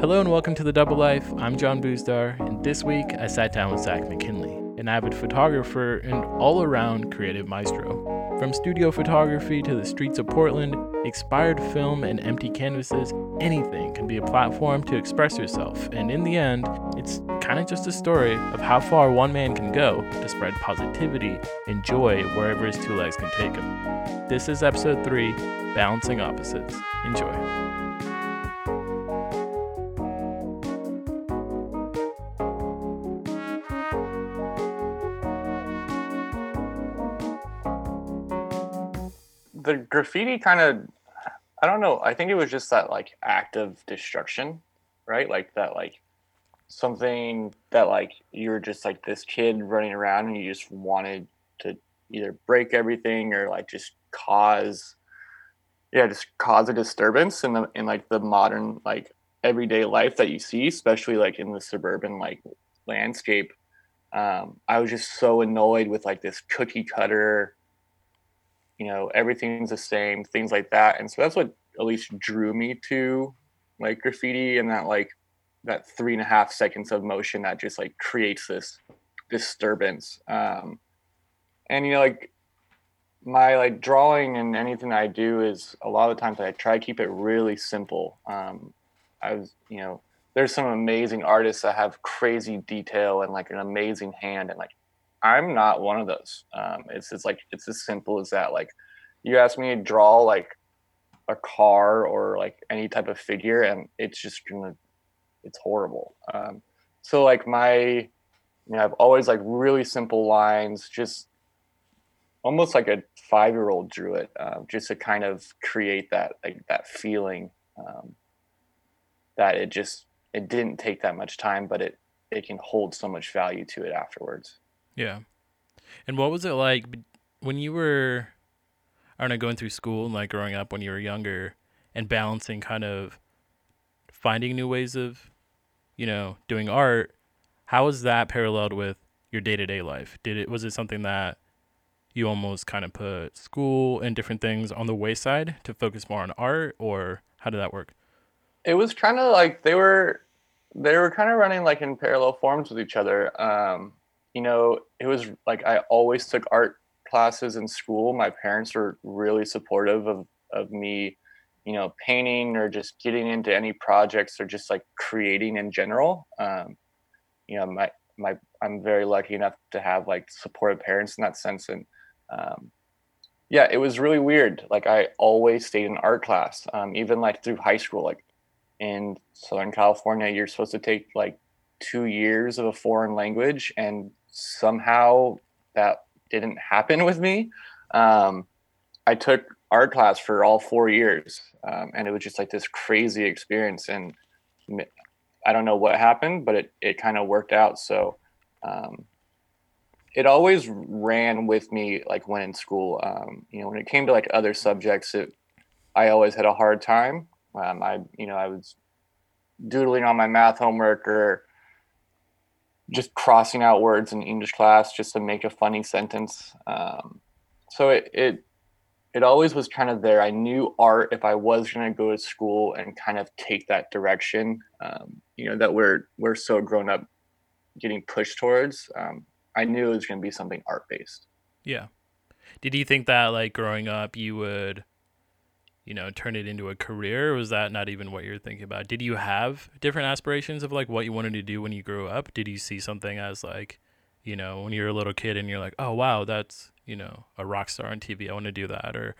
Hello and welcome to The Double Life. I'm John Boozdar, and this week I sat down with Zach McKinley, an avid photographer and all-around creative maestro. From studio photography to the streets of Portland, expired film and empty canvases, anything can be a platform to express yourself, and in the end, it's kind of just a story of how far one man can go to spread positivity and joy wherever his two legs can take him. This is episode 3, Balancing Opposites. Enjoy. The graffiti kind of, I don't know, I think it was just that like act of destruction, right? Like that, like something that like you were just like this kid running around and you just wanted to either break everything or like just cause a disturbance in like the modern like everyday life that you see, especially like in the suburban like landscape. I was just so annoyed with like this cookie cutter, you know, everything's the same, things like that. And so that's what at least drew me to like graffiti, and that like that 3.5 seconds of motion that just like creates this disturbance. And you know, like my like drawing and anything I do is a lot of times I try to keep it really simple. You know, there's some amazing artists that have crazy detail and like an amazing hand, and like I'm not one of those. It's as simple as that. Like you ask me to draw like a car or like any type of figure, and it's just gonna, it's horrible. So like I've always like really simple lines, just almost like a 5-year-old drew it, just to kind of create that like that feeling, that it didn't take that much time, but it can hold so much value to it afterwards. Yeah. And what was it like when you were, I don't know, going through school and like growing up when you were younger, and balancing kind of finding new ways of, you know, doing art? How was that paralleled with your day-to-day life? Was it something that you almost kind of put school and different things on the wayside to focus more on art, or how did that work? It was kind of like they were kind of running like in parallel forms with each other. You know, it was like I always took art classes in school. My parents were really supportive of me, you know, painting or just getting into any projects or just like creating in general. You know, I'm very lucky enough to have like supportive parents in that sense. And yeah, it was really weird. Like I always stayed in art class, even like through high school. Like in Southern California, you're supposed to take like 2 years of a foreign language, and somehow that didn't happen with me. I took art class for all 4 years, and it was just like this crazy experience, and I don't know what happened, but it kind of worked out. So it always ran with me like when in school. You know, when it came to like other subjects, I always had a hard time. I was doodling on my math homework or just crossing out words in English class just to make a funny sentence. So it always was kind of there. I knew art, if I was going to go to school and kind of take that direction, you know, that we're so grown up getting pushed towards, I knew it was going to be something art-based. Yeah. Did you think that like growing up you would, you know, turn it into a career, or was that not even what you're thinking about? Did you have different aspirations of like what you wanted to do when you grew up? Did you see something as like, you know, when you're a little kid and you're like, oh wow, that's, you know, a rock star on TV, I want to do that, or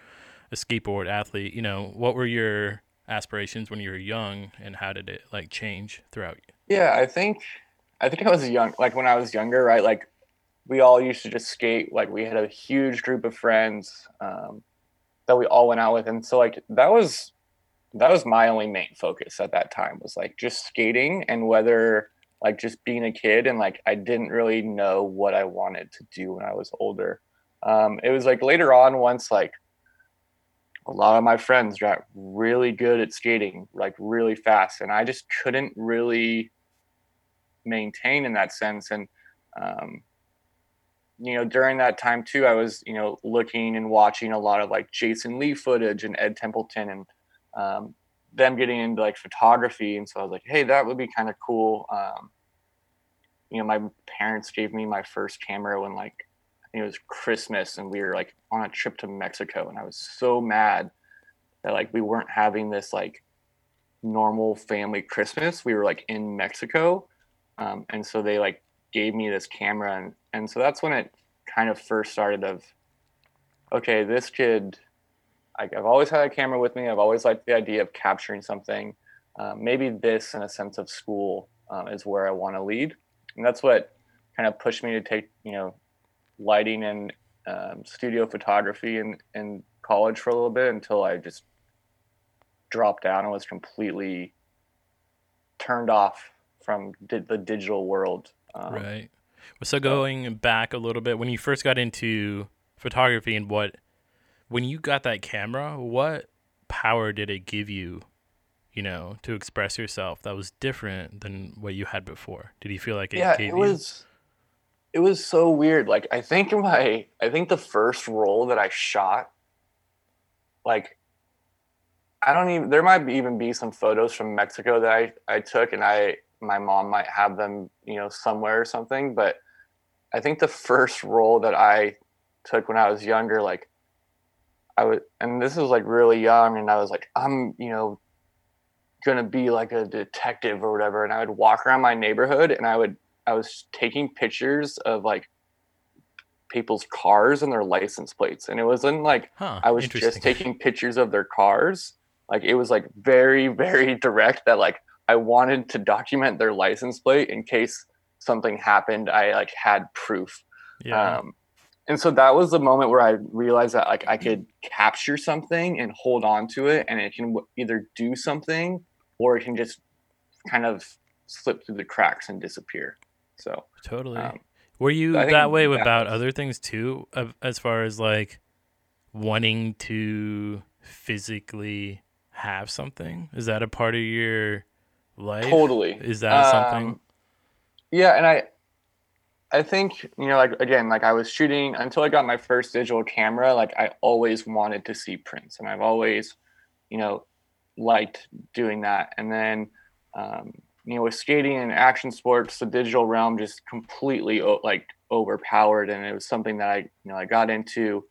a skateboard athlete? You know, what were your aspirations when you were young, and how did it like change throughout you? Yeah, I think I was young, like when I was younger, right? Like we all used to just skate. Like we had a huge group of friends, that we all went out with, and so like that was my only main focus at that time, was like just skating, and whether like just being a kid, and like I didn't really know what I wanted to do when I was older. It was like later on, once like a lot of my friends got really good at skating like really fast, and I just couldn't really maintain in that sense. And you know, during that time too, I was, you know, looking and watching a lot of like Jason Lee footage and Ed Templeton, and them getting into like photography. And so I was like, hey, that would be kind of cool. You know, my parents gave me my first camera when like, I think it was Christmas, and we were like on a trip to Mexico. And I was so mad that like, we weren't having this like normal family Christmas. We were like in Mexico. And so they like gave me this camera. And so that's when it kind of first started of, okay, this kid, like, I've always had a camera with me. I've always liked the idea of capturing something. Maybe this, in a sense of school, is where I want to lead. And that's what kind of pushed me to take, you know, lighting and studio photography in college for a little bit, until I just dropped out and was completely turned off from the digital world. Right. So going back a little bit, when you first got into photography and when you got that camera, what power did it give you, you know, to express yourself that was different than what you had before? Did you feel like it gave you? It was so weird. Like, I think the first roll that I shot, like, there might even be some photos from Mexico that I took, and my mom might have them, you know, somewhere or something. But I think the first roll that I took when I was younger, like, and this was like really young, and I was like, I'm, you know, gonna be like a detective or whatever. And I would walk around my neighborhood, and I was taking pictures of like people's cars and their license plates. And it wasn't like, I was just taking pictures of their cars. Like, it was like very, very direct that like I wanted to document their license plate in case something happened. I like had proof. Yeah. And so that was the moment where I realized that like I could capture something and hold on to it, and it can either do something, or it can just kind of slip through the cracks and disappear. So totally. Were you that way about other things too, as far as like wanting to physically have something? Is that a part of your life? Totally. Is that something? Yeah, and I think, you know, like, again, like I was shooting until I got my first digital camera. Like, I always wanted to see prints, and I've always, you know, liked doing that. And then, you know, with skating and action sports, the digital realm just completely like overpowered. And it was something that I, you know, I got into,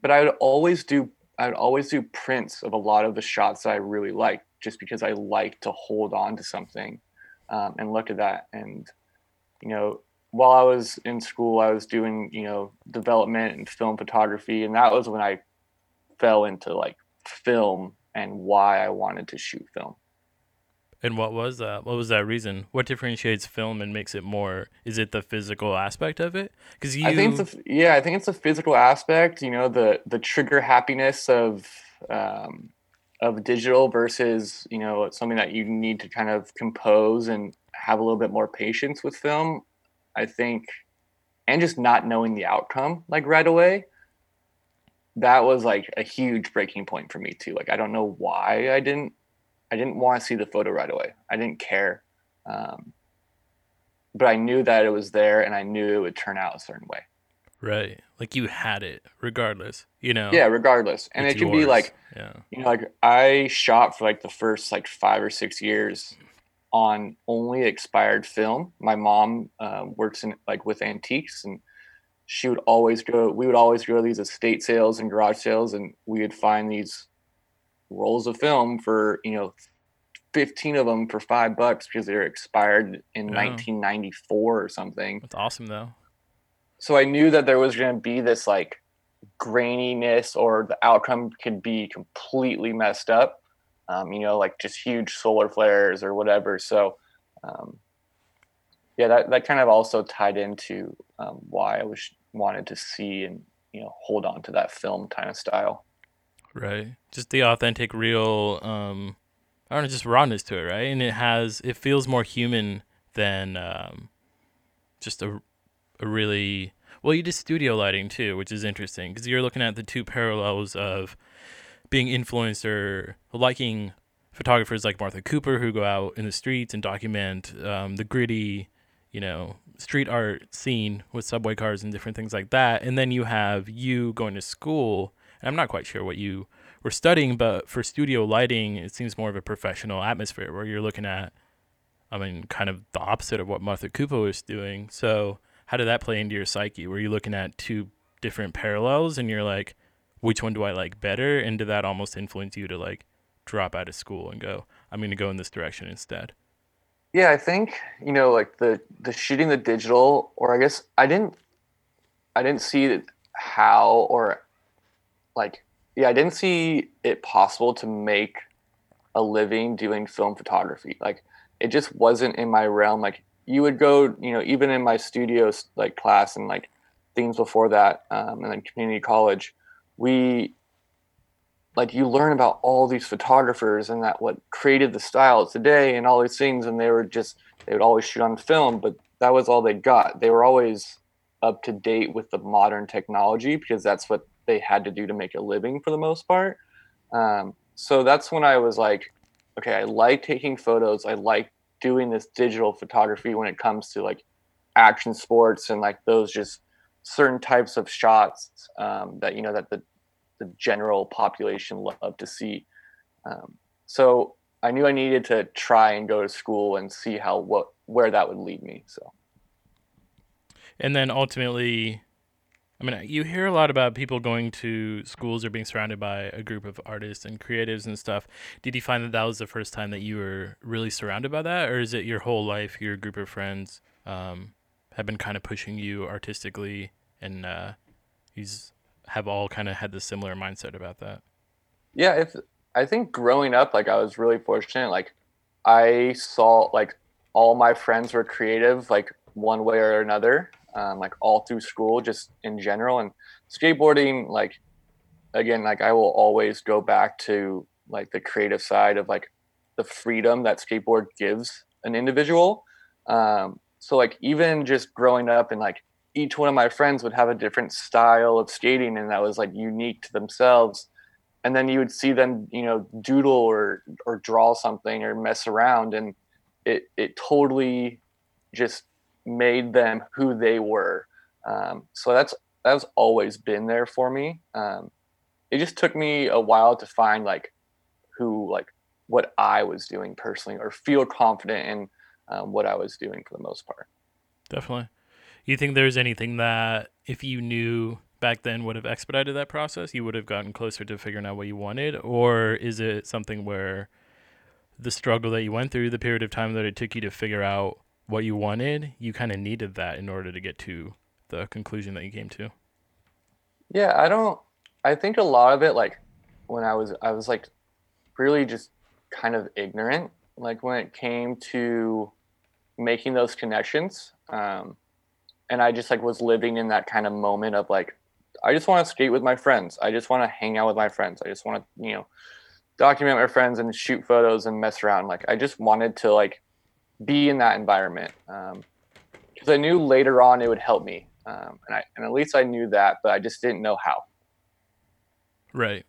but I would always do prints of a lot of the shots that I really liked, just because I like to hold on to something. And look at that. And, you know, while I was in school, I was doing, you know, development and film photography. And that was when I fell into like film and why I wanted to shoot film. And what was that? What was that reason? What differentiates film and makes it more? Is it the physical aspect of it? Because I think it's the physical aspect, you know, the trigger happiness of digital versus, you know, something that you need to kind of compose and have a little bit more patience with film, I think, and just not knowing the outcome like right away. That was like a huge breaking point for me too. Like, I don't know why I didn't want to see the photo right away. I didn't care. But I knew that it was there, and I knew it would turn out a certain way. Right. Like, you had it regardless, you know? Yeah, regardless. And it can be like, yeah, you know, like I shot for like the first like 5 or 6 years on only expired film. My mom works in like with antiques, and we would always go to these estate sales and garage sales, and we would find these rolls of film for, you know, 15 of them for $5 because they were expired in 1994 or something. That's awesome though. So I knew that there was going to be this like graininess, or the outcome could be completely messed up, you know, like just huge solar flares or whatever. So, yeah, that kind of also tied into why I wanted to see and, you know, hold on to that film kind of style. Right. Just the authentic, real, I don't know, just rawness to it, right? And it feels more human than just a really, well, you did studio lighting too, which is interesting because you're looking at the two parallels of being influenced or liking photographers like Martha Cooper, who go out in the streets and document the gritty, you know, street art scene with subway cars and different things like that. And then you have you going to school, and I'm not quite sure what you we're studying, but for studio lighting, it seems more of a professional atmosphere where you're looking at, I mean, kind of the opposite of what Martha Cooper was doing. So how did that play into your psyche? Were you looking at two different parallels and you're like, which one do I like better? And did that almost influence you to like drop out of school and go, I'm going to go in this direction instead? Yeah, I think, you know, like the shooting the digital, or I guess I didn't see how, or like, yeah, I didn't see it possible to make a living doing film photography. Like, it just wasn't in my realm. Like, you would go, you know, even in my studios, like class and like things before that, and then community college, we, like, you learn about all these photographers and that what created the style today and all these things. And they would always shoot on film, but that was all they got. They were always up to date with the modern technology because that's what they had to do to make a living for the most part. So that's when I was like, okay, I like taking photos. I like doing this digital photography when it comes to like action sports and like those just certain types of shots that, you know, that the general population love to see. So I knew I needed to try and go to school and see how, what, where that would lead me. So. And then ultimately, I mean, you hear a lot about people going to schools or being surrounded by a group of artists and creatives and stuff. Did you find that that was the first time that you were really surrounded by that? Or is it your whole life, your group of friends have been kind of pushing you artistically and have all kind of had the similar mindset about that? Yeah, I think growing up, like, I was really fortunate. Like, I saw, like, all my friends were creative, like, one way or another. Like all through school, just in general. And skateboarding, like, again, like, I will always go back to like the creative side of like the freedom that skateboard gives an individual. So like even just growing up, and like each one of my friends would have a different style of skating and that was like unique to themselves. And then you would see them, you know, doodle or draw something or mess around, and it totally just made them who they were. So that's always been there for me. It just took me a while to find like who, like what I was doing personally, or feel confident in what I was doing for the most part. Definitely. You think there's anything that if you knew back then would have expedited that process, you would have gotten closer to figuring out what you wanted? Or is it something where the struggle that you went through, the period of time that it took you to figure out what you wanted, you kind of needed that in order to get to the conclusion that you came to? Yeah, I think a lot of it, like, when I was like really just kind of ignorant, like, when it came to making those connections. And I just like was living in that kind of moment of like, I just want to skate with my friends. I just want to hang out with my friends. I just want to, you know, document my friends and shoot photos and mess around. Like, I just wanted to like be in that environment, because I knew later on it would help me, and at least I knew that, but I just didn't know how. Right.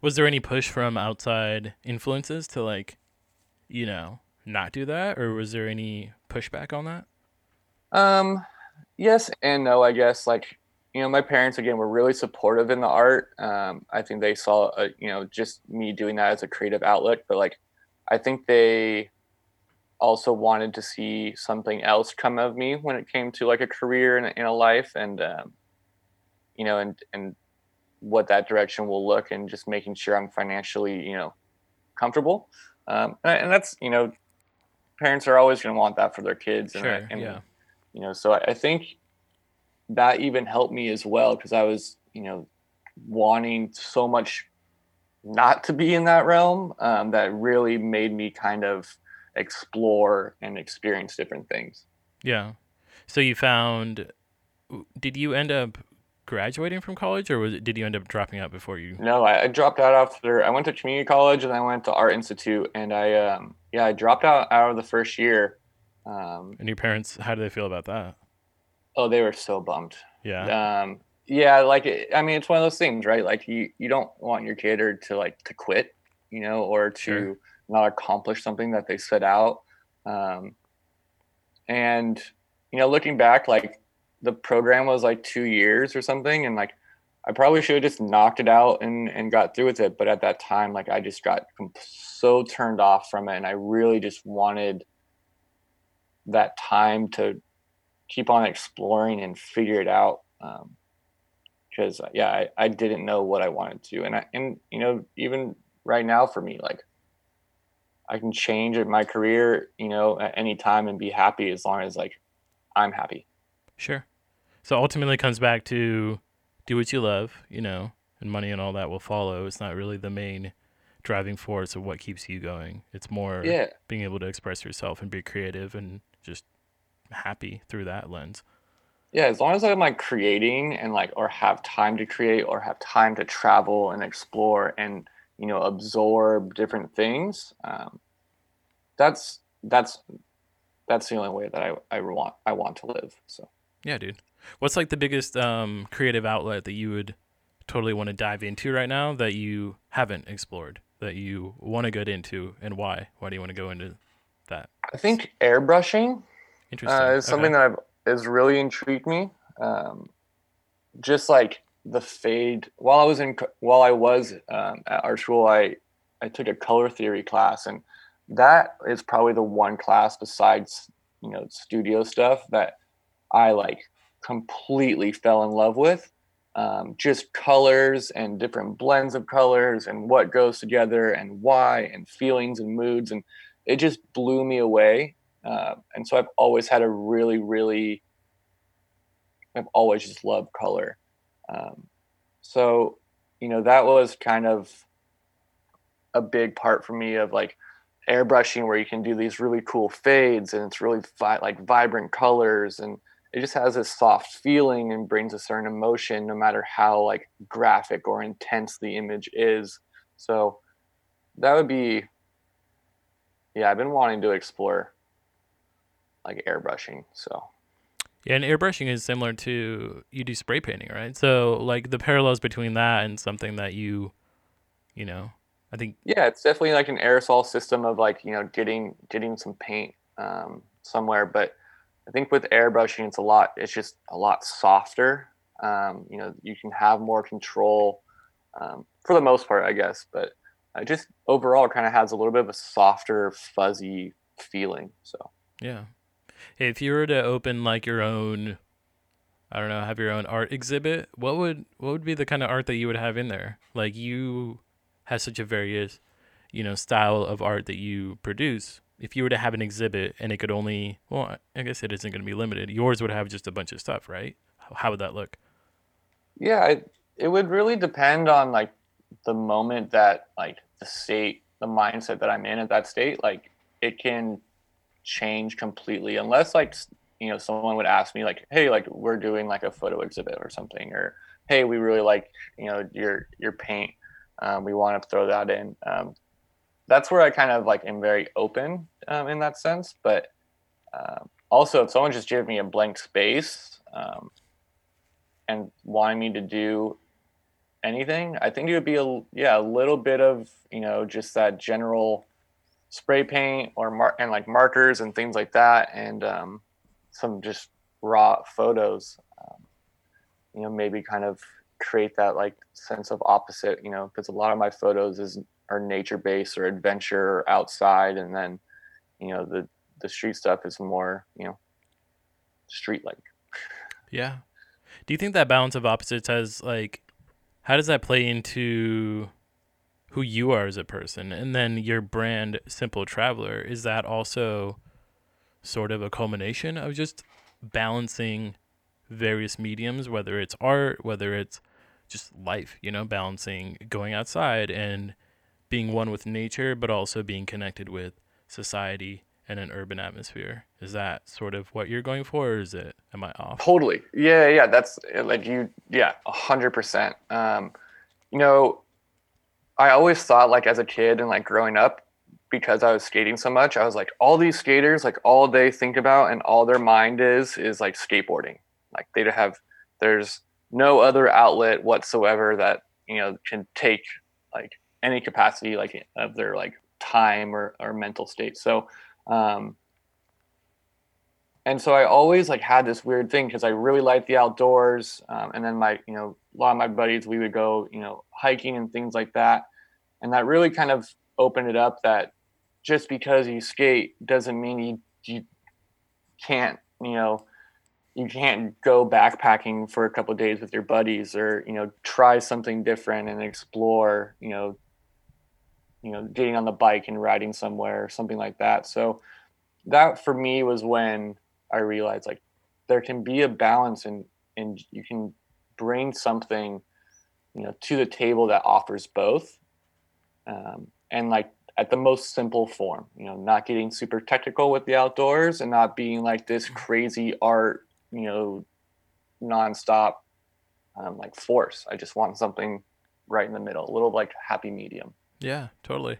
Was there any push from outside influences to, like, you know, not do that, or was there any pushback on that? Yes and no, I guess. Like, you know, my parents, again, were really supportive in the art. I think they saw, you know, just me doing that as a creative outlet, but like, I think they also wanted to see something else come of me when it came to like a career and in a life, and you know, and what that direction will look, and just making sure I'm financially, you know, comfortable. And that's, you know, parents are always going to want that for their kids. Sure, and yeah. You know, so I think that even helped me as well, because I was, you know, wanting so much not to be in that realm, that really made me kind of explore and experience different things. Yeah. So you found, did you end up graduating from college, or did you end up dropping out before you? No, I dropped out after I went to community college, and I went to art institute, and I dropped out of the first year. And your parents, how do they feel about that? Oh, they were so bummed. Yeah. Yeah. Like, I mean, it's one of those things, right? Like, you don't want your kid to quit, you know, or to, sure, not accomplish something that they set out. And, you know, looking back, like, the program was like 2 years or something. And like, I probably should have just knocked it out and got through with it. But at that time, like, I just got so turned off from it. And I really just wanted that time to keep on exploring and figure it out. Because, yeah, I didn't know what I wanted to. And, you know, even right now for me, like, I can change my career, you know, at any time and be happy as long as, like, I'm happy. Sure. So ultimately it comes back to do what you love, you know, and money and all that will follow. It's not really the main driving force of what keeps you going. It's more being able to express yourself and be creative and just happy through that lens. Yeah, as long as I'm, like, creating and, like, or have time to create or have time to travel and explore and, you know, absorb different things, that's the only way that I want to live. So yeah, dude, what's, like, the biggest creative outlet that you would totally want to dive into right now that you haven't explored, that you want to get into, and why do you want to go into that? I think airbrushing is something that has really intrigued me. Just like the fade. While I was at our school, I took a color theory class, and that is probably the one class besides, you know, studio stuff that I, like, completely fell in love with. Just colors and different blends of colors and what goes together and why and feelings and moods, and it just blew me away. And so I've always had a really I've always just loved color. So, you know, that was kind of a big part for me of, like, airbrushing, where you can do these really cool fades and it's really vibrant colors, and it just has this soft feeling and brings a certain emotion no matter how, like, graphic or intense the image is. So that would be, yeah, I've been wanting to explore, like, airbrushing. So yeah, and airbrushing is similar to, you do spray painting, right? So, like, the parallels between that and something that you know, I think. Yeah, it's definitely like an aerosol system of, like, you know, getting some paint somewhere. But I think with airbrushing, it's just a lot softer. You know, you can have more control for the most part, I guess. But just overall, it kind of has a little bit of a softer, fuzzy feeling. So yeah. If you were to open, like, your own, I don't know, have your own art exhibit, what would be the kind of art that you would have in there? Like, you have such a various, you know, style of art that you produce. If you were to have an exhibit and it could only, well, I guess it isn't going to be limited. Yours would have just a bunch of stuff, right? How would that look? Yeah, it would really depend on, like, the moment that, like, the state, the mindset that I'm in at that state, like, it can change completely, unless, like, you know, someone would ask me, like, hey, like, we're doing, like, a photo exhibit or something, or hey, we really like, you know, your paint, we want to throw that in. That's where I kind of, like, am very open in that sense. But also, if someone just gave me a blank space and wanted me to do anything, I think it would be a little bit of, you know, just that general spray paint or and like markers and things like that, and some just raw photos. You know, maybe kind of create that, like, sense of opposite, you know, because a lot of my photos are nature based or adventure or outside, and then, you know, the street stuff is more, you know, street like. Yeah. Do you think that balance of opposites has, like, how does that play into who you are as a person, and then your brand, Simple Traveler? Is that also sort of a culmination of just balancing various mediums, whether it's art, whether it's just life, you know, balancing going outside and being one with nature, but also being connected with society and an urban atmosphere? Is that sort of what you're going for, or am I off? Totally. Yeah. That's, like, you, yeah, 100%. You know, I always thought, like, as a kid and, like, growing up, because I was skating so much, I was like, all these skaters, like, all they think about and all their mind is like skateboarding. Like, there's no other outlet whatsoever that, you know, can take, like, any capacity, like, of their, like, time or mental state. So, and so I always, like, had this weird thing, because I really liked the outdoors. And then my, you know, a lot of my buddies, we would go, you know, hiking and things like that. And that really kind of opened it up that just because you skate doesn't mean you can't go backpacking for a couple of days with your buddies or, you know, try something different and explore, you know, getting on the bike and riding somewhere or something like that. So that for me was when I realized, like, there can be a balance and you can bring something, you know, to the table that offers both. And like at the most simple form, you know, not getting super technical with the outdoors and not being like this crazy art, you know, nonstop, like force. I just want something right in the middle, a little like happy medium. Yeah, totally.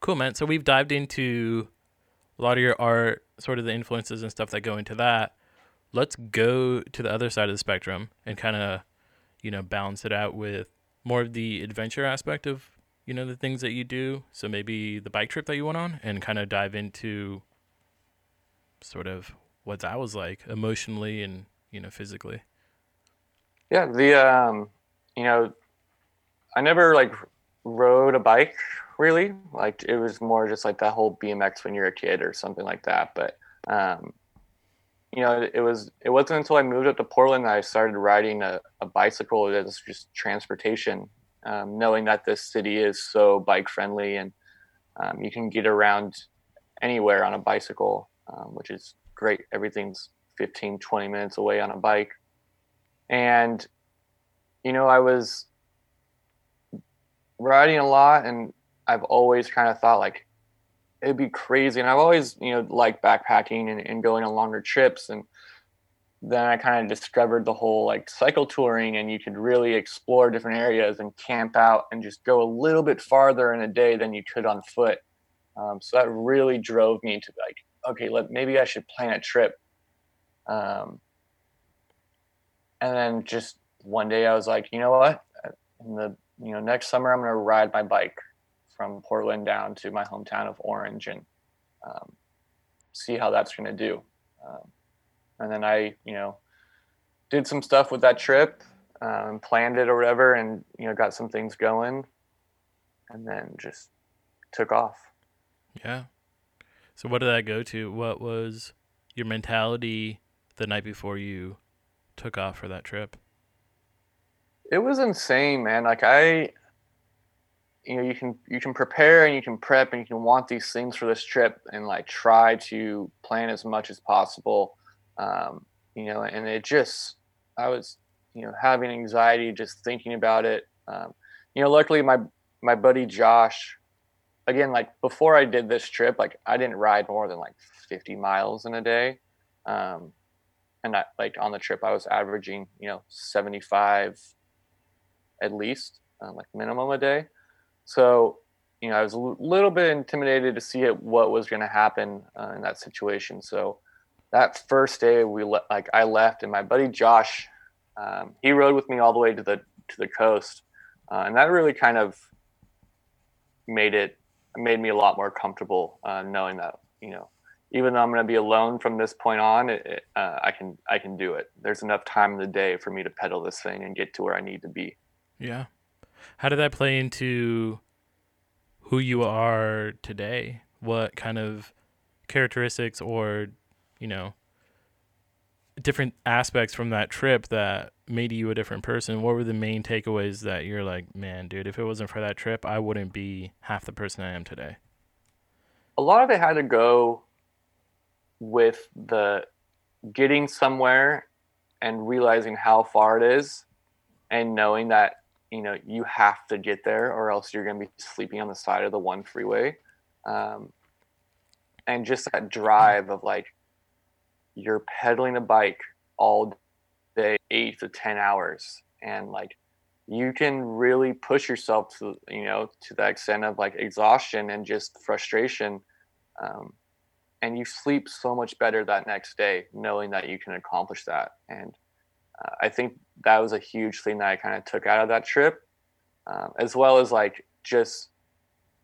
Cool, man. So we've dived into a lot of your art, sort of the influences and stuff that go into that. Let's go to the other side of the spectrum and kind of, you know, balance it out with more of the adventure aspect of, you know, the things that you do. So maybe the bike trip that you went on, and kind of dive into sort of what that was like emotionally and, you know, physically. Yeah, you know, I never like rode a bike really. Like it was more just like that whole BMX when you're a kid or something like that. But, you know, it wasn't until I moved up to Portland that I started riding a bicycle as just transportation. Knowing that this city is so bike friendly and you can get around anywhere on a bicycle, which is great. Everything's 15, 20 minutes away on a bike. And, you know, I was riding a lot and I've always kind of thought like, it'd be crazy. And I've always, you know, liked backpacking and going on longer trips. And then I kind of discovered the whole like cycle touring, and you could really explore different areas and camp out and just go a little bit farther in a day than you could on foot. So that really drove me to like, okay, maybe I should plan a trip. And then just one day I was like, you know what? In the, you know, next summer I'm going to ride my bike from Portland down to my hometown of Orange and see how that's going to do. And then I, you know, did some stuff with that trip, planned it or whatever, and, you know, got some things going and then just took off. Yeah. So what did that go to? What was your mentality the night before you took off for that trip? It was insane, man. Like you know, you can prepare and you can prep and you can want these things for this trip and like try to plan as much as possible. You know, and it just, I was, you know, having anxiety, just thinking about it. You know, luckily my buddy, Josh, again, like before I did this trip, like I didn't ride more than like 50 miles in a day. And I, like on the trip, I was averaging, you know, 75 at least, like minimum a day. So, you know, I was a little bit intimidated to see what was going to happen in that situation. So that first day I left, and my buddy Josh, he rode with me all the way to the coast. And that really kind of made me a lot more comfortable, knowing that, you know, even though I'm going to be alone from this point on, I can do it. There's enough time in the day for me to pedal this thing and get to where I need to be. Yeah. How did that play into who you are today? What kind of characteristics or, you know, different aspects from that trip that made you a different person? What were the main takeaways that you're like, man, dude, if it wasn't for that trip, I wouldn't be half the person I am today? A lot of it had to go with the getting somewhere and realizing how far it is and knowing that, you know, you have to get there or else you're going to be sleeping on the side of the one freeway. And just that drive of like, you're pedaling a bike all day, 8 to 10 hours. And like, you can really push yourself to, you know, to the extent of like exhaustion and just frustration. And you sleep so much better that next day, knowing that you can accomplish that. And I think that was a huge thing that I kind of took out of that trip, as well as like just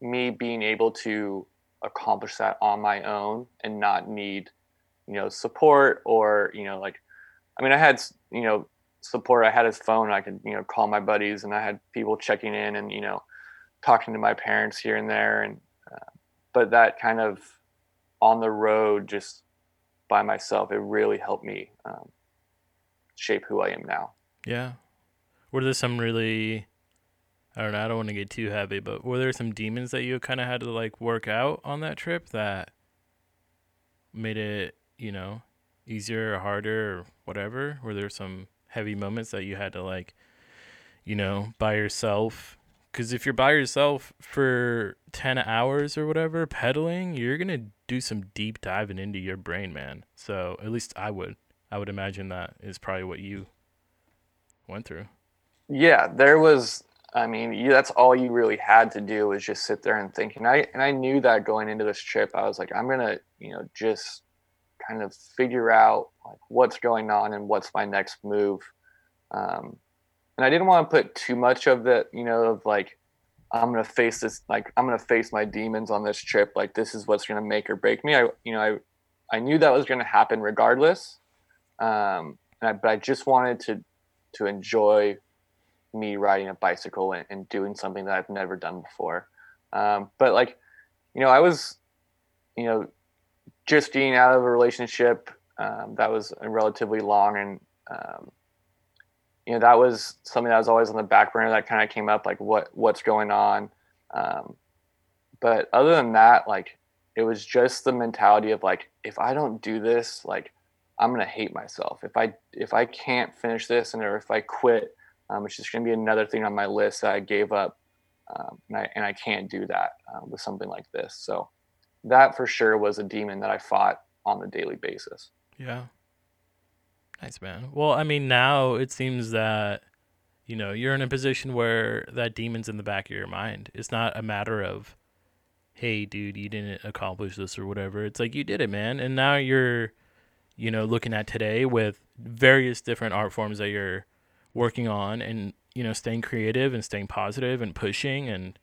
me being able to accomplish that on my own and not need, you know, support or, you know, like, I mean, I had, you know, support. I had his phone. I could, call my buddies, and I had people checking in and, talking to my parents here and there. And, but that kind of on the road, just by myself, it really helped me shape who I am now. Yeah. Were there some really, I don't want to get too heavy, but were there some demons that you kind of had to like work out on that trip that made it, easier or harder or whatever? Were there some heavy moments that you had to like, by yourself? Because if you're by yourself for 10 hours or whatever, pedaling, you're going to do some deep diving into your brain, man. So at least I would imagine that is probably what you went through. Yeah, there was, that's all you really had to do was just sit there and think. And I knew that going into this trip. I was like, I'm going to, just kind of figure out like what's going on and what's my next move. And I didn't want to put too much of that, of like, I'm going to face this, like I'm going to face my demons on this trip. Like this is what's going to make or break me. I knew that was going to happen regardless. But I just wanted to enjoy me riding a bicycle and doing something that I've never done before. But like, I was, just getting out of a relationship that was relatively long. And, that was something that was always on the back burner that kind of came up, like what's going on. But other than that, like, it was just the mentality of like, if I don't do this, like, I'm going to hate myself. If I can't finish this and or if I quit, it's just going to be another thing on my list that I gave up. And I can't do that with something like this. So that for sure was a demon that I fought on a daily basis. Yeah. Nice, man. Well, now it seems that, you're in a position where that demon's in the back of your mind. It's not a matter of, hey, dude, you didn't accomplish this or whatever. It's like, you did it, man. And now you're, looking at today with various different art forms that you're working on and, staying creative and staying positive and pushing and,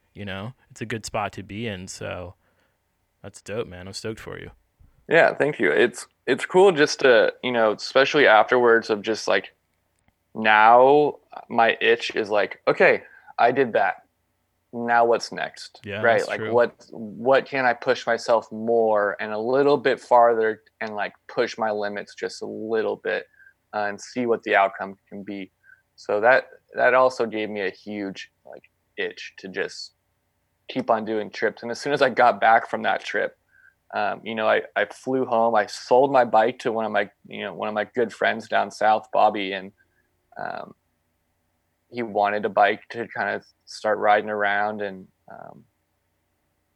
it's a good spot to be in. So that's dope, man. I'm stoked for you. Yeah, thank you. It's cool just to, especially afterwards of just like now my itch is like, okay, I did that. Now what's next? Yeah, right. Like true. What can I push myself more and a little bit farther and like push my limits just a little bit and see what the outcome can be. So that also gave me a huge like itch to just keep on doing trips. And as soon as I got back from that trip, I flew home. I sold my bike to one of my good friends down south, Bobby, and he wanted a bike to kind of start riding around, and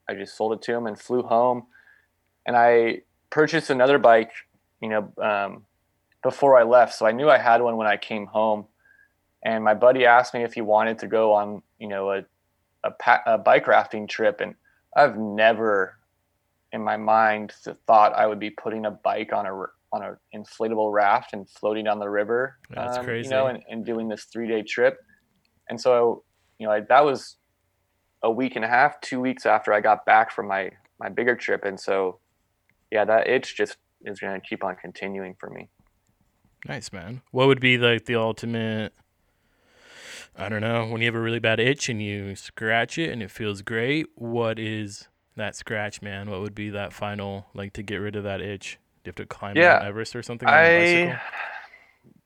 I just sold it to him and flew home. And I purchased another bike, before I left, so I knew I had one when I came home. And my buddy asked me if he wanted to go on, a bike rafting trip, and I've never in my mind thought I would be putting a bike on an inflatable raft and floating down the river. That's crazy. And doing this 3-day trip. And so, that was a week and a half, 2 weeks after I got back from my bigger trip. And so, yeah, that itch just is going to keep on continuing for me. Nice, man. What would be like the ultimate, when you have a really bad itch and you scratch it and it feels great, what is that scratch, man? What would be that final, like, to get rid of that itch? Do you have to climb Mount Everest or something?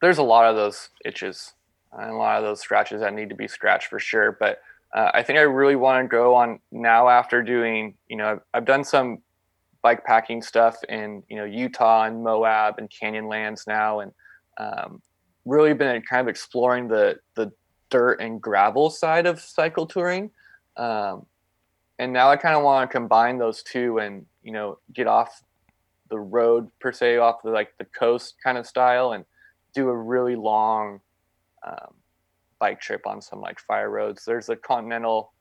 There's a lot of those itches and a lot of those scratches that need to be scratched for sure. But I think I really want to go on now after doing, I've done some bike packing stuff in, Utah and Moab and Canyonlands now, and really been kind of exploring the dirt and gravel side of cycle touring. And now I kind of want to combine those two and, get off the road per se, off the, like the coast kind of style and do a really long, bike trip on some like fire roads. There's a Continental,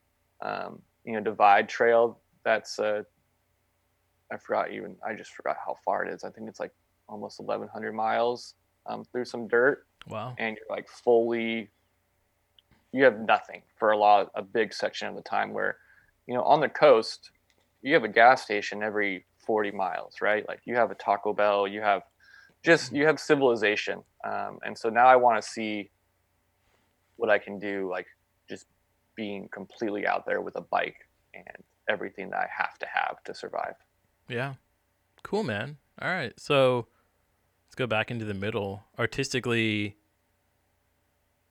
Divide Trail. That's, I just forgot how far it is. I think it's like almost 1,100 miles, through some dirt. Wow. And you're like you have nothing for a big section of the time where, on the coast, you have a gas station every 40 miles, right? Like you have a Taco Bell, you have just you have civilization. And so now I want to see what I can do, like just being completely out there with a bike and everything that I have to survive. Yeah. Cool, man. All right. So let's go back into the middle. Artistically,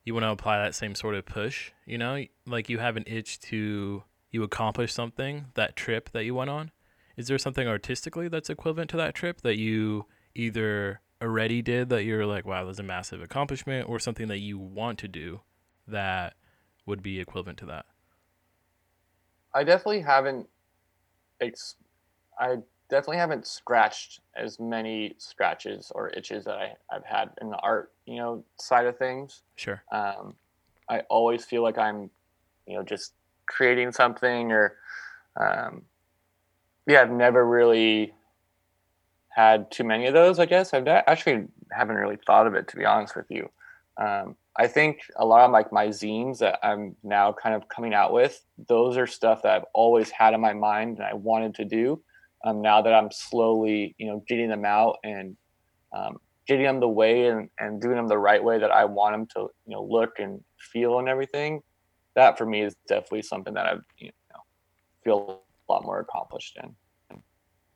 you want to apply that same sort of push, you know, like you have an itch to, you accomplish something, that trip that you went on. Is there something artistically that's equivalent to that trip that you either already did that you're like, wow, that's a massive accomplishment, or something that you want to do that would be equivalent to that? I definitely haven't I definitely haven't scratched as many scratches or itches that I've had in the art, you know, side of things. Sure. I always feel like I'm, you know, just creating something or, yeah, I've never really had too many of those, I guess. Actually haven't really thought of it, to be honest with you. I think a lot of like my zines that I'm now kind of coming out with, those are stuff that I've always had in my mind and I wanted to do. Now that I'm slowly, you know, getting them out and getting them the way and doing them the right way that I want them to, you know, look and feel and everything, that for me is definitely something that I, you know, feel a lot more accomplished in.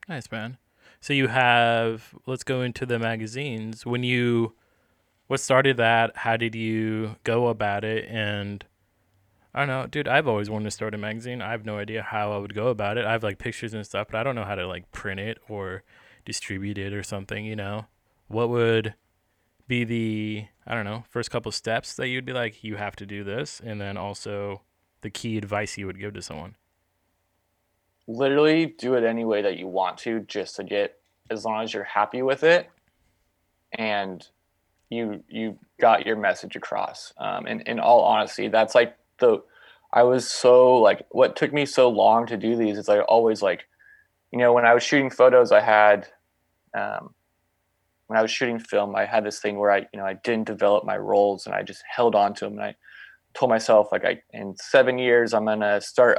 Nice, man. So you have, let's go into the magazines. What started that? How did you go about it? And I don't know, dude, I've always wanted to start a magazine. I have no idea how I would go about it. I have like pictures and stuff, but I don't know how to like print it or distribute it or something, you know? What would be the, I don't know, first couple steps that you'd be like, you have to do this? And then also the key advice you would give to someone. Literally do it any way that you want to, just to get, as long as you're happy with it and you got your message across. And in all honesty, that's like I was so like, what took me so long to do these is I always like, you know, when I was shooting photos, I had, when I was shooting film, I had this thing where I didn't develop my roles and I just held on to them. And I told myself like, in 7 years, I'm going to start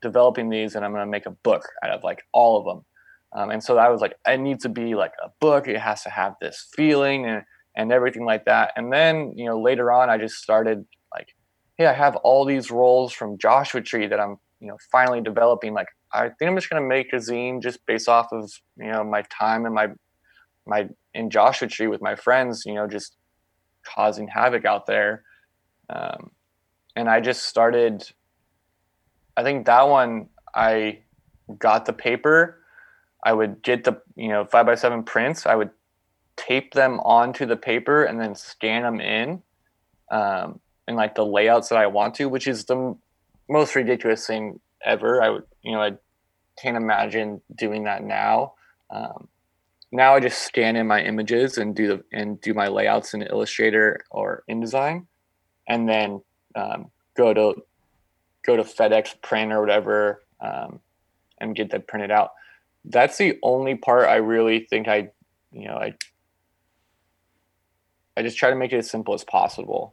developing these and I'm going to make a book out of like all of them. And so I was like, it needs to be like a book. It has to have this feeling and everything like that. And then, you know, later on, I just started like, hey, I have all these roles from Joshua Tree that I'm, you know, finally developing. Like, I think I'm just going to make a zine just based off of, you know, my time and my in Joshua Tree with my friends, you know, just causing havoc out there. And I just started, I think that one, I got the paper. I would get the, you know, 5x7 prints. I would tape them onto the paper and then scan them in like the layouts that I want to, which is the most ridiculous thing ever. I can't imagine doing that now. Now I just scan in my images and do my layouts in Illustrator or InDesign, and then go to FedEx Print or whatever and get that printed out. That's the only part I really think I just try to make it as simple as possible.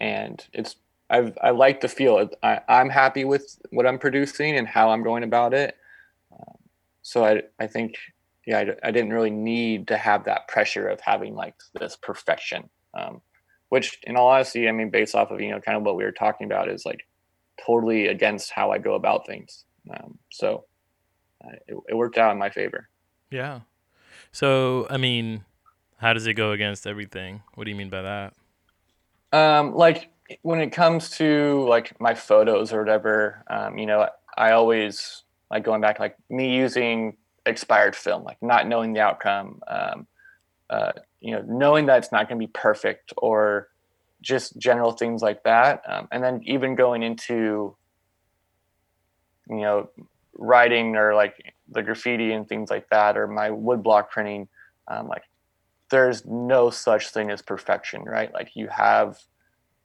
And it's, I like the feel. I'm happy with what I'm producing and how I'm going about it. So I think, yeah, I didn't really need to have that pressure of having like this perfection, which in all honesty, I mean, based off of, you know, kind of what we were talking about is like totally against how I go about things. It worked out in my favor. Yeah. So, I mean, how does it go against everything? What do you mean by that? Like when it comes to like my photos or whatever, you know, I always like going back, like me using expired film, like not knowing the outcome, you know, knowing that it's not going to be perfect or just general things like that. And then even going into, you know, writing or like the graffiti and things like that, or my woodblock printing, like there's no such thing as perfection, right? Like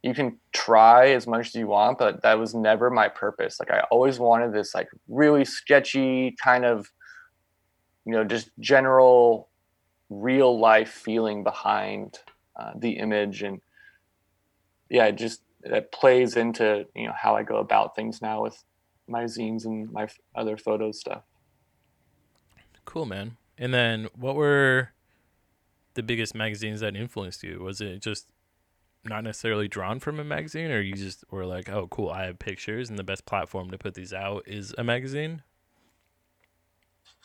you can try as much as you want, but that was never my purpose. Like I always wanted this like really sketchy kind of, you know, just general real life feeling behind the image. And yeah, it plays into, you know, how I go about things now with my zines and my other photo stuff. Cool, man. And then what were the biggest magazines that influenced you? Was it just not necessarily drawn from a magazine, or you just were like, oh, cool, I have pictures and the best platform to put these out is a magazine?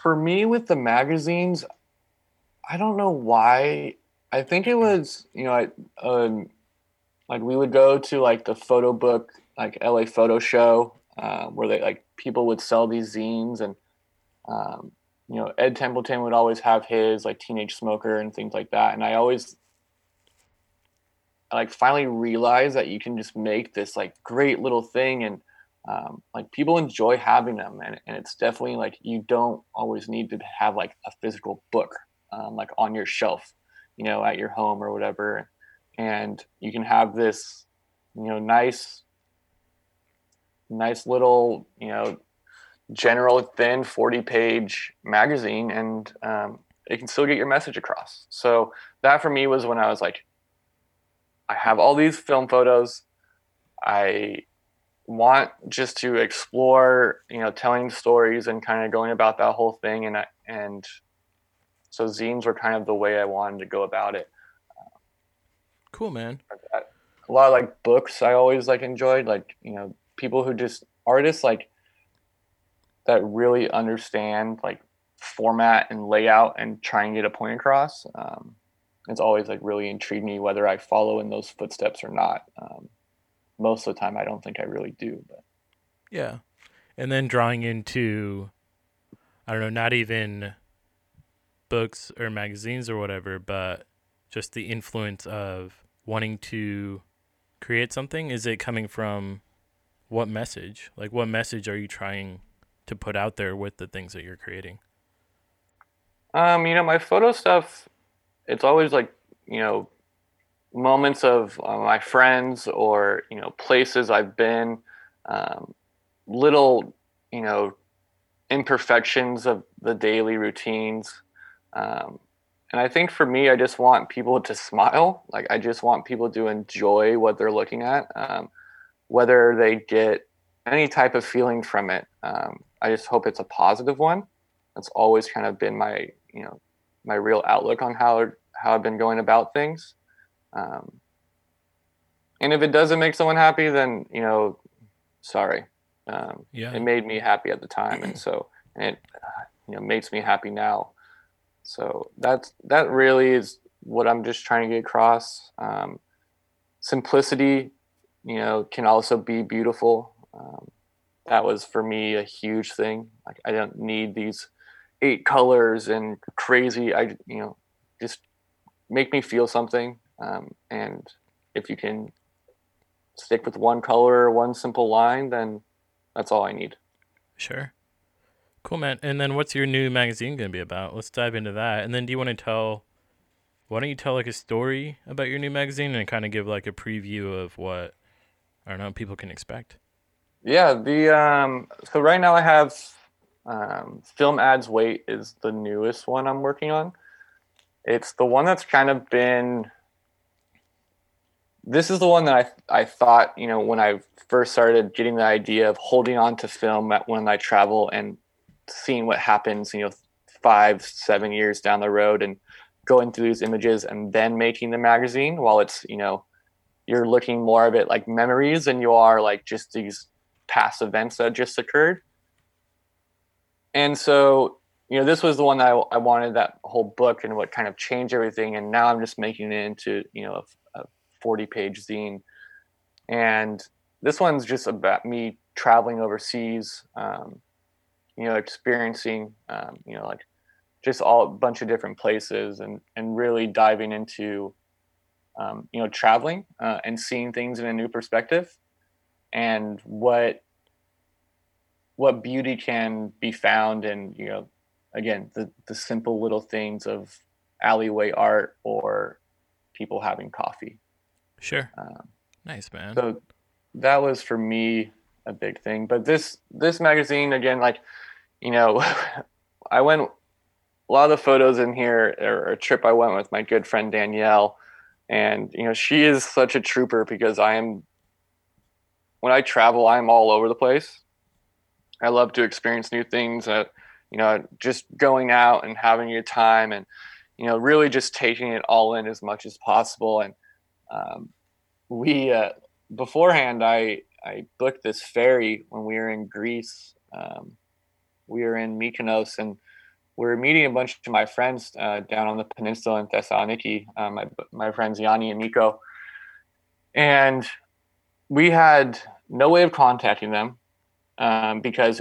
For me with the magazines, I don't know why. I think it was, you know, like we would go to like the photo book, like LA Photo Show, where they like people would sell these zines, and you know, Ed Templeton would always have his like Teenage Smoker and things like that. And I always like finally realized that you can just make this like great little thing, and like people enjoy having them, and it's definitely like you don't always need to have like a physical book like on your shelf, you know, at your home or whatever. And you can have this, you know, nice little, you know, general thin 40-page magazine, and it can still get your message across. So that for me was when I was like, I have all these film photos, I want just to explore, you know, telling stories and kind of going about that whole thing, and so zines were kind of the way I wanted to go about it. Cool, man. A lot of like books I always like enjoyed, like, you know, people who just artists like that really understand like format and layout and try and get a point across. It's always like really intrigued me whether I follow in those footsteps or not. Most of the time, I don't think I really do. But yeah. And then drawing into, I don't know, not even books or magazines or whatever, but just the influence of wanting to create something. Is it coming from what message? Like, what message are you trying to put out there with the things that you're creating? You know, my photo stuff, it's always like, you know, moments of my friends, or, you know, places I've been, little, you know, imperfections of the daily routines. And I think for me, I just want people to smile. Like, I just want people to enjoy what they're looking at, whether they get any type of feeling from it. I just hope it's a positive one. That's always kind of been my, you know, my real outlook on how I've been going about things. And if it doesn't make someone happy, then, you know, sorry. Yeah. It made me happy at the time. And so it, you know, makes me happy now. So that really is what I'm just trying to get across. Simplicity, you know, can also be beautiful. That was for me a huge thing. Like, I don't need these 8 colors and crazy. I, you know, just make me feel something. And if you can stick with one color or one simple line, then that's all I need. Sure. Cool, man. And then what's your new magazine going to be about? Let's dive into that. And then why don't you tell like a story about your new magazine and kind of give like a preview of what, I don't know, people can expect? Yeah. So right now I have, Film Adds Weight is the newest one I'm working on. It's the one that's kind of been, this is the one that I thought, you know, when I first started getting the idea of holding on to film when I travel and seeing what happens, you know, 5-7 years down the road, and going through these images and then making the magazine, while it's, you know, you're looking more of it like memories than you are like just these past events that just occurred. And so, you know, this was the one that I wanted, that whole book and what kind of changed everything. And now I'm just making it into, you know, a 40-page zine. And this one's just about me traveling overseas, you know, experiencing, you know, like just all a bunch of different places, and really diving into, you know, traveling and seeing things in a new perspective, and what beauty can be found in, you know, again, the simple little things of alleyway art or people having coffee. Sure. Nice, man. So that was for me a big thing. But this magazine, again, like, you know, a lot of the photos in here are a trip I went with my good friend Danielle, and, you know, she is such a trooper, because when I travel, I'm all over the place. I love to experience new things. you know, just going out and having your time and, you know, really just taking it all in as much as possible. And we beforehand, I booked this ferry when we were in Greece. We were in Mykonos, and we were meeting a bunch of my friends down on the peninsula in Thessaloniki, my friends Yanni and Nico. And we had no way of contacting them because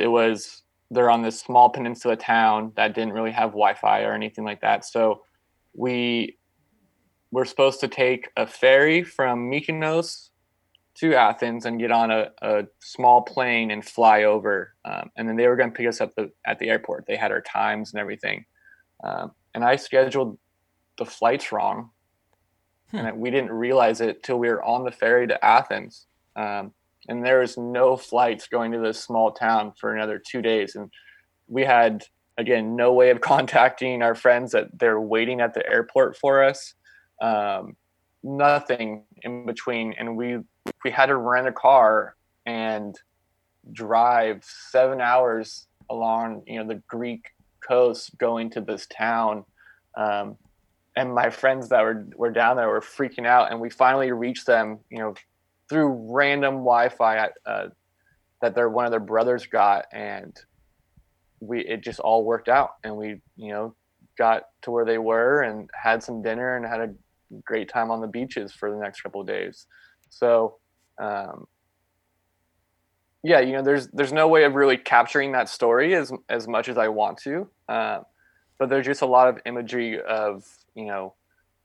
they're on this small peninsula town that didn't really have Wi-Fi or anything like that. So we were supposed to take a ferry from Mykonos to Athens and get on a small plane and fly over. And then they were going to pick us up at the airport. They had our times and everything. And I scheduled the flights wrong. And we didn't realize it till we were on the ferry to Athens. And there was no flights going to this small town for another 2 days. And we had, again, no way of contacting our friends that they're waiting at the airport for us. Nothing in between. And we had to rent a car and drive 7 hours along, you know, the Greek coast going to this town. And my friends that were down there were freaking out. And we finally reached them, you know, through random Wi-Fi that one of their brothers got. And it just all worked out. And we, you know, got to where they were and had some dinner and had a great time on the beaches for the next couple of days. So, yeah, you know, there's no way of really capturing that story as much as I want to. But there's just a lot of imagery of, you know,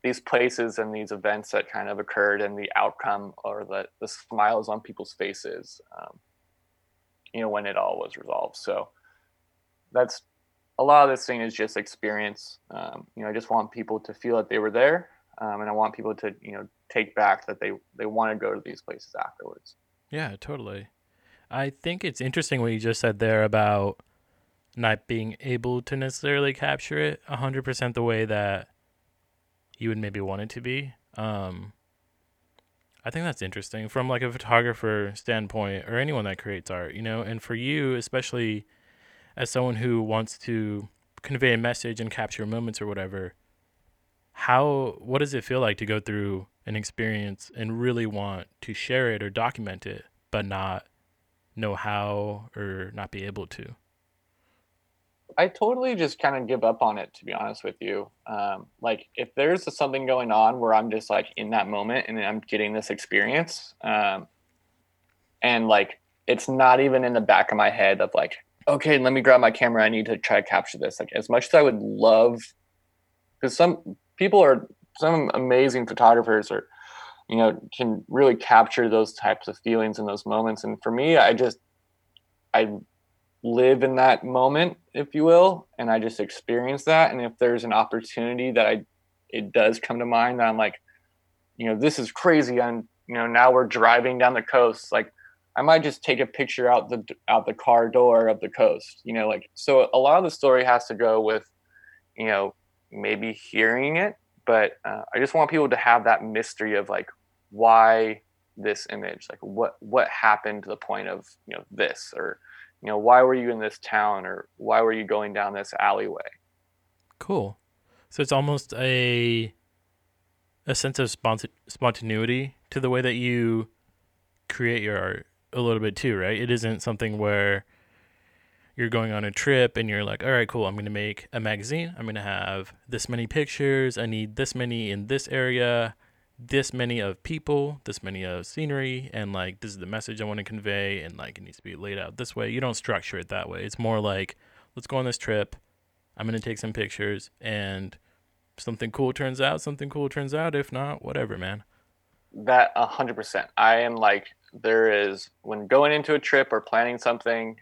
these places and these events that kind of occurred and the outcome or the smiles on people's faces, you know, when it all was resolved. So that's a lot of this thing is just experience. You know, I just want people to feel that they were there. And I want people to, you know, take back that they want to go to these places afterwards. Yeah, totally. I think it's interesting what you just said there about not being able to necessarily capture it 100% the way that you would maybe want it to be. I think that's interesting from like a photographer standpoint or anyone that creates art, you know, and for you, especially as someone who wants to convey a message and capture moments or whatever, what does it feel like to go through an experience and really want to share it or document it, but not know how or not be able to? I totally just kind of give up on it, to be honest with you. Like if there's something going on where I'm just like in that moment and I'm getting this experience, and like, it's not even in the back of my head of like, okay, let me grab my camera. I need to try to capture this. Like as much as I would love, because some amazing photographers are, you know, can really capture those types of feelings in those moments. And for me, I live in that moment, if you will, and I just experience that. And if there's an opportunity that it does come to mind that I'm like, you know, this is crazy. And, you know, now we're driving down the coast. Like I might just take a picture out the car door of the coast, you know, like, so a lot of the story has to go with, you know, maybe hearing it, but I just want people to have that mystery of like, why this image, like what happened to the point of, you know, this, or, you know, why were you in this town, or why were you going down this alleyway? Cool. So it's almost a sense of spontaneity to the way that you create your art a little bit too, right? It isn't something where you're going on a trip and you're like, all right, cool, I'm going to make a magazine. I'm going to have this many pictures. I need this many in this area, this many of people, this many of scenery, and like this is the message I want to convey, and like it needs to be laid out this way. You don't structure it that way. It's more like, let's go on this trip, I'm going to take some pictures, and something cool turns out, if not, whatever, man. That 100%. I am like, when going into a trip or planning something,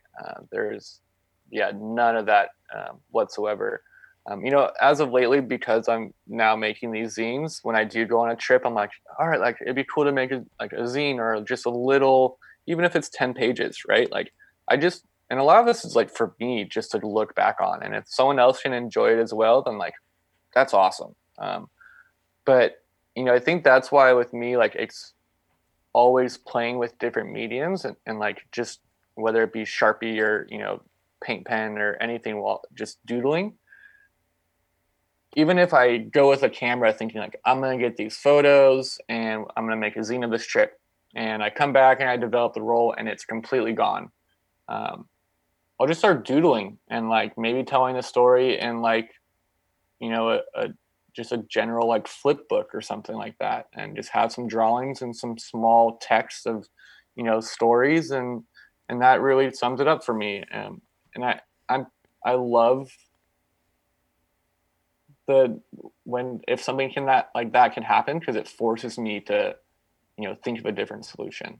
none of that whatsoever. You know, as of lately, because I'm now making these zines, when I do go on a trip, I'm like, all right, like it'd be cool to make a zine or just a little, even if it's 10 pages, right? Like and a lot of this is like for me just to look back on. And if someone else can enjoy it as well, then like, that's awesome. But, you know, I think that's why with me, like it's always playing with different mediums and like just whether it be Sharpie or, you know, paint pen or anything while just doodling. Even if I go with a camera thinking like, I'm going to get these photos and I'm going to make a zine of this trip, and I come back and I develop the role and it's completely gone. I'll just start doodling and like maybe telling the story in like, you know, just a general like flip book or something like that, and just have some drawings and some small texts of, you know, stories. And that really sums it up for me. And I love if something that can happen, because it forces me to, you know, think of a different solution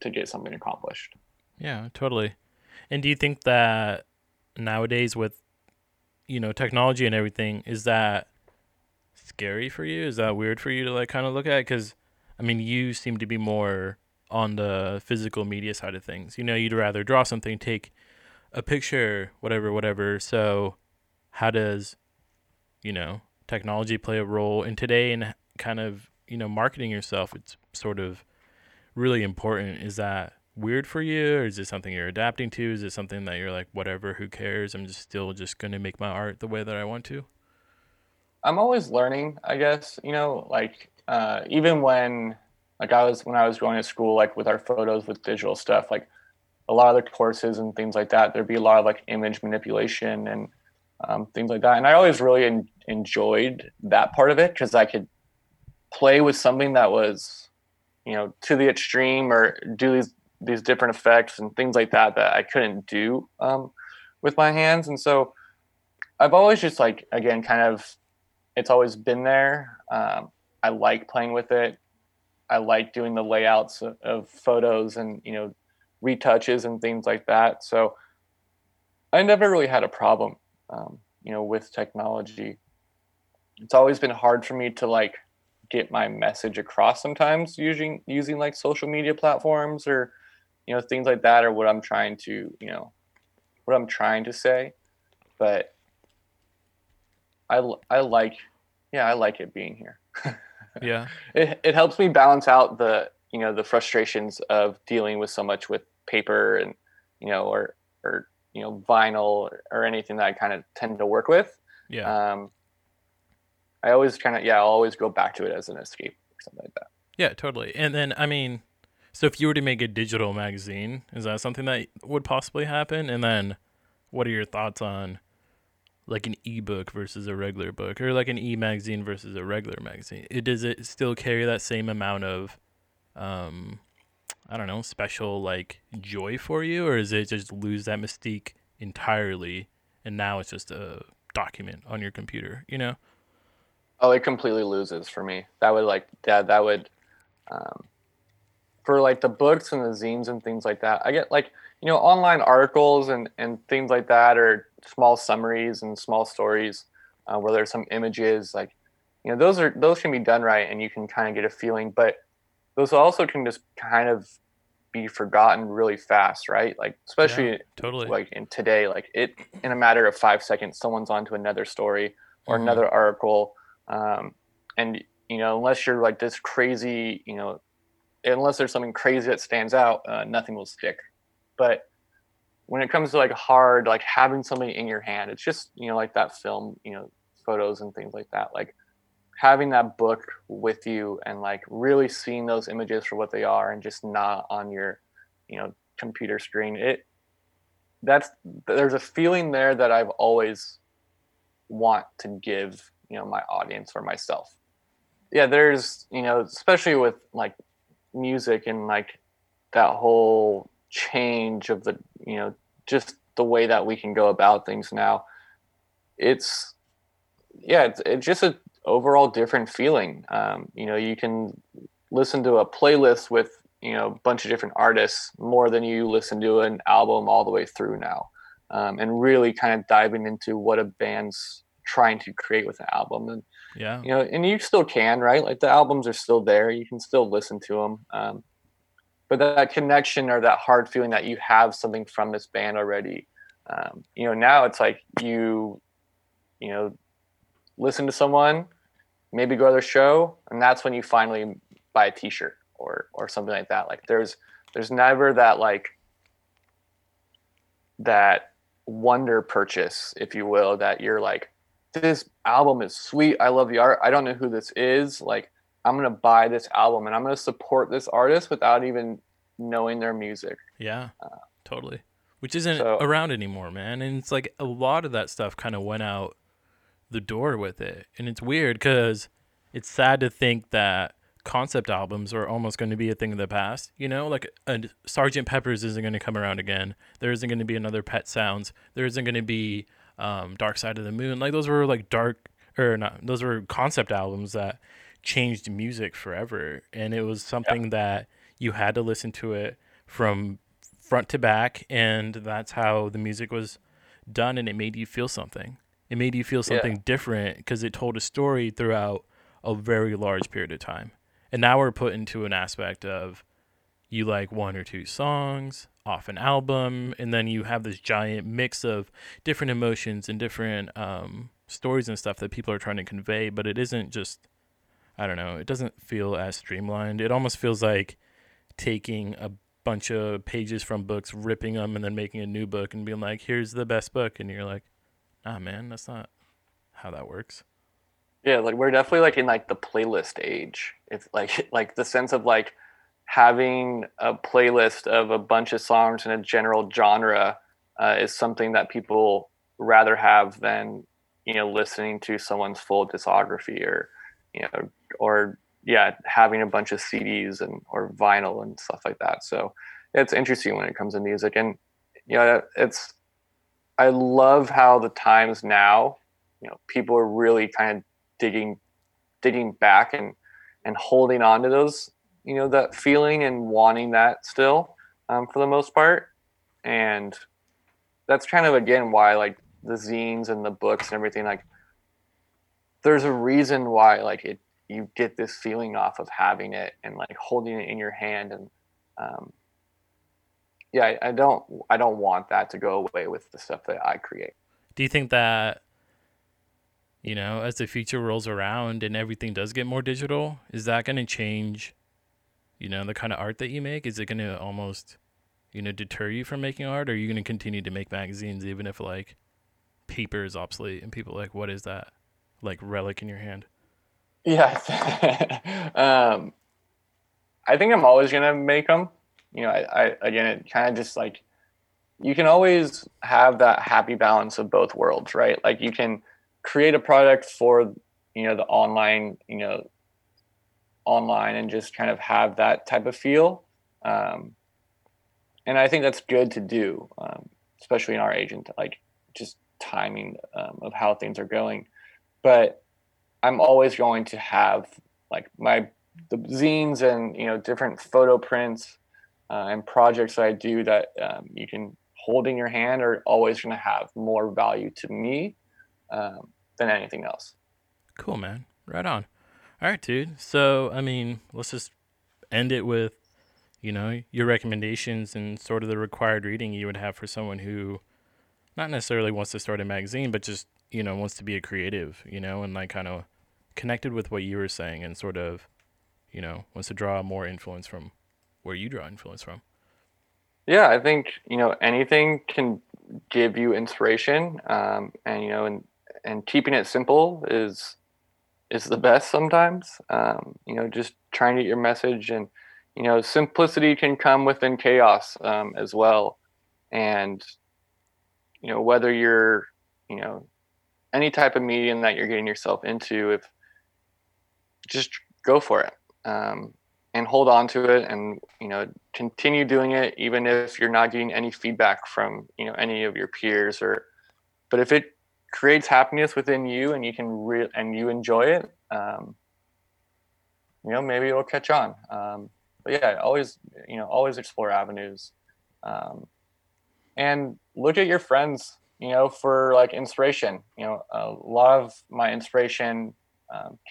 to get something accomplished. Yeah, totally. And do you think that nowadays with, you know, technology and everything, is that scary for you? Is that weird for you to like kind of look at? Because I mean, you seem to be more on the physical media side of things. You know, you'd rather draw something, take a picture, whatever. So how does, you know, technology play a role in today and kind of, you know, marketing yourself? It's sort of really important. Is that weird for you, or is it something you're adapting to? Is it something that you're like, whatever, who cares? I'm just going to make my art the way that I want to. I'm always learning, I guess, you know, like, even when I was going to school, like with our photos, with digital stuff, like a lot of the courses and things like that, there'd be a lot of like image manipulation and things like that. And I always really enjoyed that part of it, because I could play with something that was, you know, to the extreme, or do these different effects and things like that I couldn't do with my hands. And so I've always just like, again, kind of, it's always been there. I like playing with it. I like doing the layouts of photos and, you know, retouches and things like that. So I never really had a problem, you know, with technology. It's always been hard for me to like get my message across sometimes using like social media platforms or, you know, things like that, or what I'm trying to say. But I like it being here. Yeah. It helps me balance out the, you know, the frustrations of dealing with so much with paper and, you know, or, you know, vinyl or anything that I kind of tend to work with. Yeah. I always I'll always go back to it as an escape or something like that. Yeah, totally. And then, I mean, so if you were to make a digital magazine, is that something that would possibly happen? And then what are your thoughts on like an ebook versus a regular book, or like an e-magazine versus a regular magazine? Does it still carry that same amount of, I don't know, special like joy for you, or is it just lose that mystique entirely and now it's just a document on your computer, you know? Oh, it completely loses for me. For like the books and the zines and things like that, I get like, you know, online articles and things like that, or small summaries and small stories where there's some images, like, you know, those can be done right and you can kind of get a feeling, but those also can just kind of be forgotten really fast, right? Like, especially like in today, like it, in a matter of 5 seconds, someone's onto another story or another article. And, you know, unless you're like this crazy, you know, unless there's something crazy that stands out, nothing will stick. But when it comes to like hard, like having something in your hand, it's just, you know, like that film, you know, photos and things like that, like having that book with you and like really seeing those images for what they are and just not on your, you know, computer screen. There's a feeling there that I've always want to give, you know, my audience or myself. Yeah, there's, you know, especially with like music and like that whole change of the, you know, just the way that we can go about things now, it's just an overall different feeling. You know, you can listen to a playlist with, you know, a bunch of different artists more than you listen to an album all the way through now, and really kind of diving into what a band's trying to create with an album. And yeah, you know, and you still can, right? Like the albums are still there, you can still listen to them, but that connection or that hard feeling that you have something from this band already, you know, now it's like you know, listen to someone, maybe go to their show, and that's when you finally buy a t-shirt or something like that. Like there's never that like that wonder purchase, if you will, that you're like, this album is sweet. I love the art. I don't know who this is. Like, I'm going to buy this album and I'm going to support this artist without even knowing their music. Yeah, totally. Which isn't around anymore, man. And it's like a lot of that stuff kind of went out the door with it. And it's weird because it's sad to think that concept albums are almost going to be a thing of the past, you know, like a Sgt. Pepper's isn't going to come around again. There isn't going to be another Pet Sounds. There isn't going to be Dark Side of the Moon. Like those were like those were concept albums that changed music forever. And it was something that you had to listen to it from front to back. And that's how the music was done. And it made you feel something. It made you feel something different because it told a story throughout a very large period of time. And now we're put into an aspect of you like one or two songs off an album, and then you have this giant mix of different emotions and different stories and stuff that people are trying to convey. But it isn't just, I don't know, it doesn't feel as streamlined. It almost feels like taking a bunch of pages from books, ripping them, and then making a new book and being like, here's the best book. And you're like, nah, man, that's not how that works. Yeah, like we're definitely like in like the playlist age. It's like the sense of like having a playlist of a bunch of songs in a general genre is something that people rather have than, you know, listening to someone's full discography or, you know, or having a bunch of CDs and or vinyl and stuff like that. So it's interesting when it comes to music, and you know, I love how the times now, you know, people are really kind of digging back and holding on to those, you know, that feeling and wanting that still for the most part. And that's kind of, again, why like the zines and the books and everything, like there's a reason why like it, you get this feeling off of having it and like holding it in your hand. And I don't want that to go away with the stuff that I create. Do you think that, you know, as the future rolls around and everything does get more digital, is that going to change, you know, the kind of art that you make? Is it going to almost, you know, deter you from making art? Or are you going to continue to make magazines even if, like, paper is obsolete and people are like, what is that, like, relic in your hand? Yeah. I think I'm always going to make them. You know, I again, it kind of just, like, you can always have that happy balance of both worlds, right? Like, you can create a product for, you know, the online and just kind of have that type of feel. And I think that's good to do, especially in our age and like just timing of how things are going. But I'm always going to have like the zines and, you know, different photo prints and projects that I do that you can hold in your hand are always going to have more value to me than anything else. Cool, man. Right on. All right, dude. So, I mean, let's just end it with, you know, your recommendations and sort of the required reading you would have for someone who not necessarily wants to start a magazine, but just, you know, wants to be a creative, you know, and like kind of connected with what you were saying and sort of, you know, wants to draw more influence from where you draw influence from. Yeah, I think, you know, anything can give you inspiration. And, you know, and keeping it simple is the best sometimes. You know, just trying to get your message, and, you know, simplicity can come within chaos as well. And, you know, whether you're, you know, any type of medium that you're getting yourself into, if just go for it and hold on to it, and, you know, continue doing it, even if you're not getting any feedback from, you know, any of your peers but if it creates happiness within you and you can and you enjoy it, you know, maybe it'll catch on. But yeah, always explore avenues, and look at your friends, you know, for like inspiration. You know, a lot of my inspiration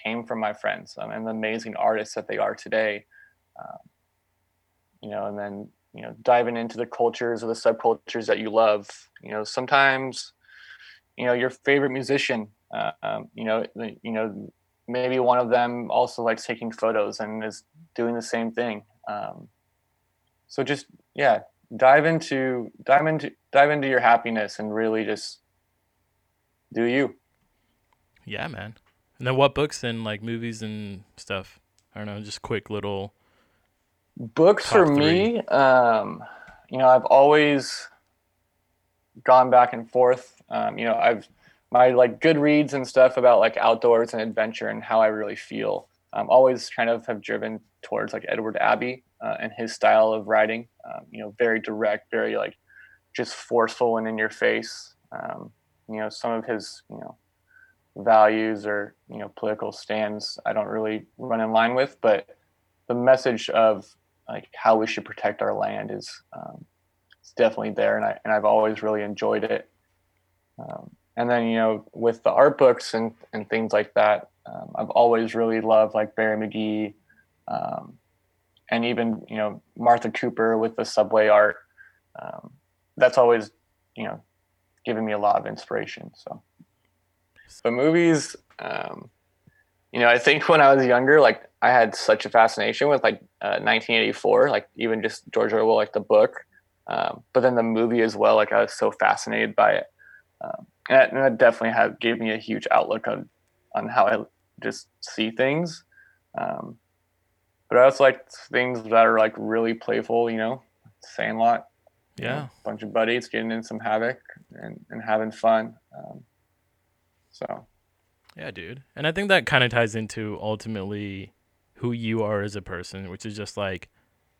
came from my friends and the amazing artists that they are today. You know, and then, you know, diving into the cultures or the subcultures that you love. You know, sometimes, you know, your favorite musician, you know, maybe one of them also likes taking photos and is doing the same thing. So just, yeah, dive into your happiness and really just do you. Yeah, man. And then what books and like movies and stuff? I don't know, just quick little books for me. You know, I've always gone back and forth. You know, I've my like Goodreads and stuff about like outdoors and adventure and how I really feel. I'm always kind of have driven towards like Edward Abbey and his style of writing. You know, very direct, very like just forceful and in your face. You know, some of his, you know, values or, you know, political stands I don't really run in line with, but the message of like how we should protect our land is it's definitely there, and I've always really enjoyed it. And then, you know, with the art books and things like that, I've always really loved like Barry McGee, and even, you know, Martha Cooper with the subway art. That's always, you know, given me a lot of inspiration. So, but movies, you know, I think when I was younger, like I had such a fascination with like 1984, like even just George Orwell, like the book, but then the movie as well. Like I was so fascinated by it, and that definitely gave me a huge outlook on how I just see things. But I also like things that are like really playful, you know, Sandlot. Yeah. You know, bunch of buddies getting in some havoc and having fun. So. Yeah, dude. And I think that kind of ties into ultimately who you are as a person, which is just like,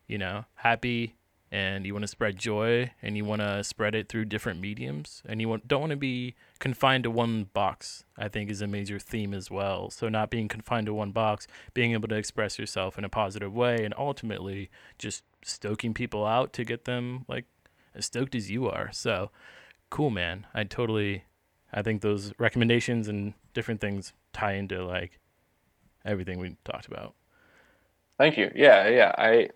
you know, happy, and you want to spread joy, and you want to spread it through different mediums, and you don't want to be confined to one box, I think is a major theme as well. So not being confined to one box, being able to express yourself in a positive way, and ultimately just stoking people out to get them like as stoked as you are. So cool, man. I think those recommendations and different things tie into like everything we talked about. Thank you. Yeah. I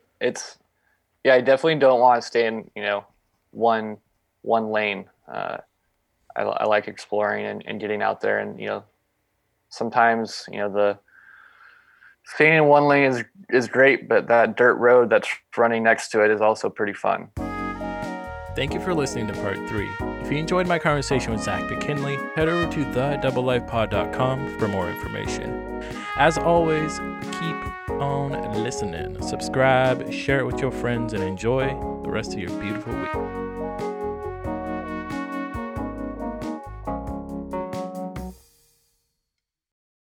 definitely don't want to stay in, you know, one lane. I like exploring and getting out there, and, you know, sometimes, you know, the staying in one lane is great, but that dirt road that's running next to it is also pretty fun. Thank you for listening to part 3. If you enjoyed my conversation with Zach McKinley, head over to TheDoubleLifePod.com for more information. As always, keep on listening. Subscribe, share it with your friends, and enjoy the rest of your beautiful week.